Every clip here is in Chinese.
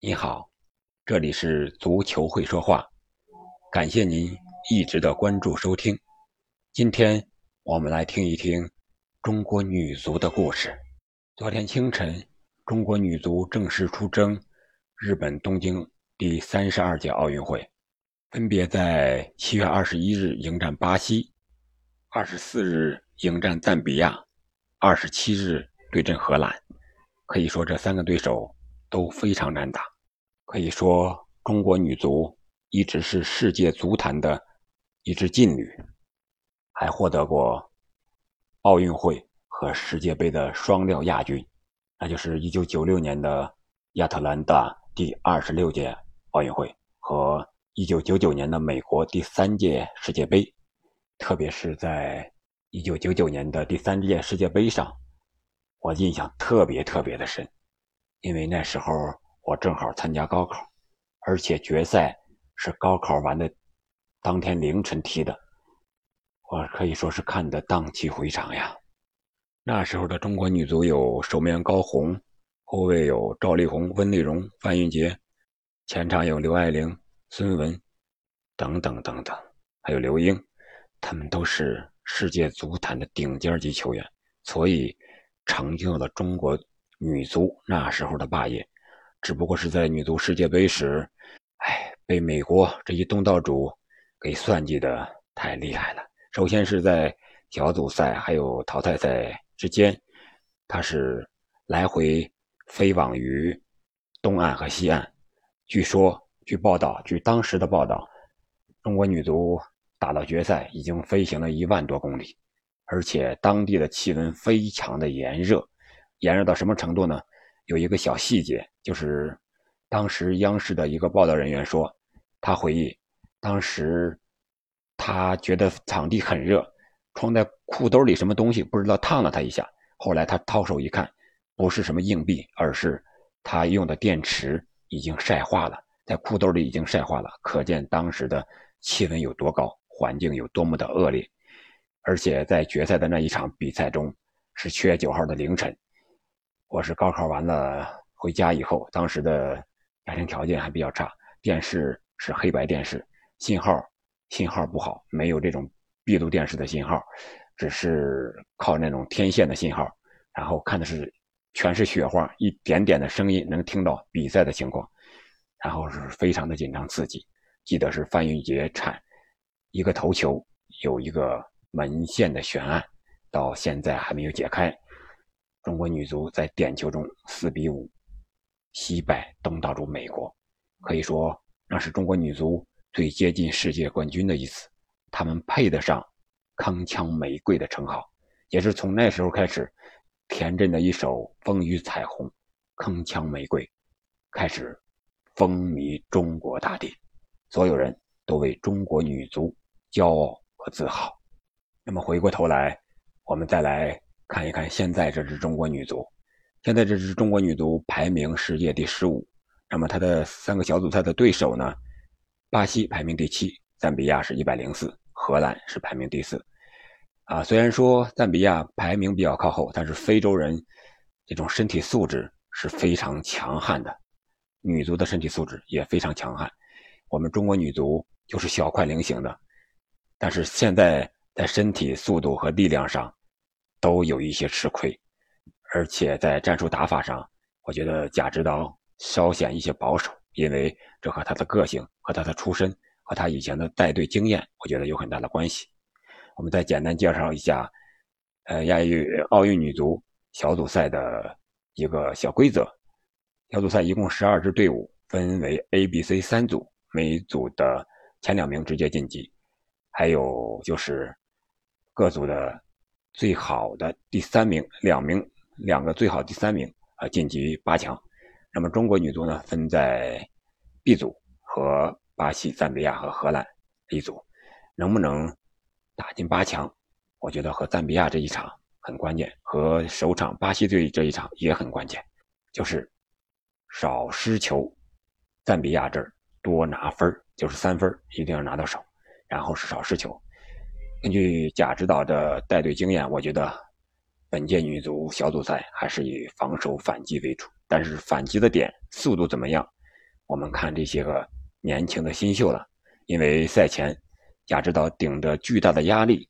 您好，这里是足球会说话，感谢您一直的关注收听。今天我们来听一听中国女足的故事。昨天清晨，中国女足正式出征日本东京第32届奥运会，分别在7月21日迎战巴西，24日迎战赞比亚，27日对阵荷兰。可以说这三个对手都非常难打，可以说中国女足一直是世界足坛的一支劲旅，还获得过奥运会和世界杯的双料亚军，那就是1996年的亚特兰大第26届奥运会和1999年的美国第3届世界杯。特别是在1999年的第3届世界杯上，我印象特别的深，因为那时候我正好参加高考，而且决赛是高考完的当天凌晨踢的，我可以说是看得荡气回肠呀。那时候的中国女足有守门员高红，后卫有赵丽虹、温丽蓉、范蕴杰，前场有刘爱玲、孙雯等等，还有刘英，他们都是世界足坛的顶尖级球员，所以成就了中国女足那时候的霸业。只不过是在女足世界杯时，被美国这一东道主给算计的太厉害了。首先是在小组赛还有淘汰赛之间，它是来回飞往于东岸和西岸。据当时的报道，中国女足打到决赛已经飞行了1万多公里，而且当地的气温非常的炎热到什么程度呢？有一个小细节，就是当时央视的一个报道人员说，他回忆当时他觉得场地很热，装在裤兜里什么东西不知道烫了他一下，后来他掏手一看，不是什么硬币，而是他用的电池已经晒化了，在裤兜里已经晒化了，可见当时的气温有多高，环境有多么的恶劣。而且在决赛的那一场比赛中，是7月9号的凌晨，我是高考完了回家以后，当时的家庭条件还比较差，电视是黑白电视，信号不好，没有这种闭路电视的信号，只是靠那种天线的信号，然后看的是全是雪花，一点点的声音能听到比赛的情况，然后是非常的紧张刺激。记得是范蕴杰铲一个头球有一个门线的悬案，到现在还没有解开。中国女足在点球中4-5惜败东道主美国，可以说那是中国女足最接近世界冠军的一次，她们配得上铿锵玫瑰的称号。也是从那时候开始，田震的一首《风雨彩虹》铿锵玫瑰开始风靡中国大地，所有人都为中国女足骄傲和自豪。那么回过头来，我们再来看一看现在这支中国女足。现在这支中国女足排名世界第15，那么她的三个小组赛的对手呢，巴西排名第7，赞比亚是104，荷兰是排名第4。虽然说赞比亚排名比较靠后，但是非洲人这种身体素质是非常强悍的，女足的身体素质也非常强悍。我们中国女足就是小快灵型的，但是现在在身体速度和力量上都有一些吃亏，而且在战术打法上，我觉得贾指导稍显一些保守，因为这和他的个性和他的出身和他以前的带队经验，我觉得有很大的关系。我们再简单介绍一下奥运女足小组赛的一个小规则。小组赛一共12支队伍，分为 ABC 3组，每组的前2名直接晋级，还有就是各组的最好的第3名，两个最好第3名晋级8强。那么中国女足呢，分在 B 组和巴西、赞比亚和荷兰一组，能不能打进8强，我觉得和赞比亚这一场很关键，和首场巴西队这一场也很关键，就是少失球，赞比亚这儿多拿分，就是3分一定要拿到手，然后是少失球。根据贾指导的带队经验，我觉得本届女足小组赛还是以防守反击为主，但是反击的点速度怎么样我们看这些个年轻的新秀了，因为赛前贾指导顶着巨大的压力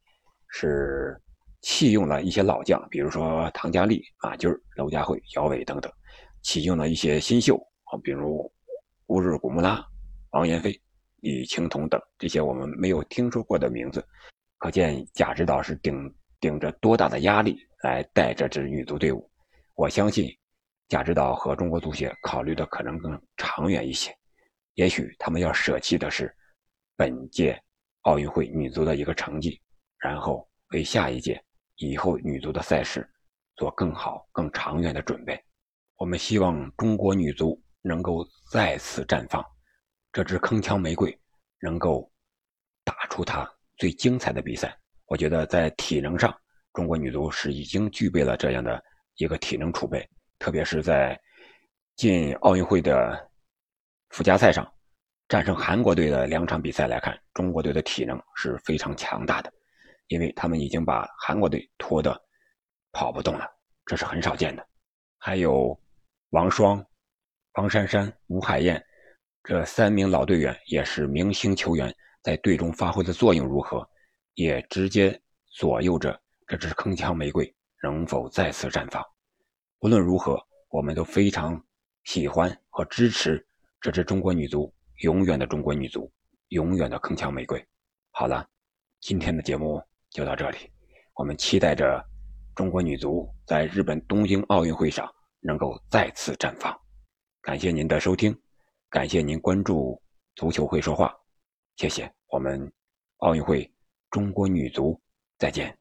是弃用了一些老将，比如说唐佳丽、马军、娄家慧、姚伟等等，启用了一些新秀啊，比如乌日古木拉、王妍霏、李青桐等这些我们没有听说过的名字，可见贾指导是顶着多大的压力来带这支女足队伍。我相信贾指导和中国足协考虑的可能更长远一些，也许他们要舍弃的是本届奥运会女足的一个成绩，然后为下一届以后女足的赛事做更好更长远的准备。我们希望中国女足能够再次绽放，这支铿锵玫瑰能够打出它最精彩的比赛。我觉得在体能上中国女足是已经具备了这样的一个体能储备，特别是在进奥运会的附加赛上战胜韩国队的2场比赛来看，中国队的体能是非常强大的，因为他们已经把韩国队拖得跑不动了，这是很少见的。还有王霜、方珊珊、吴海燕这3名老队员也是明星球员，在队中发挥的作用如何，也直接左右着这支铿锵玫瑰能否再次绽放。无论如何，我们都非常喜欢和支持这支中国女足，永远的中国女足，永远的铿锵玫瑰。好了，今天的节目就到这里，我们期待着中国女足在日本东京奥运会上能够再次绽放。感谢您的收听，感谢您关注足球会说话，谢谢，我们奥运会中国女足再见。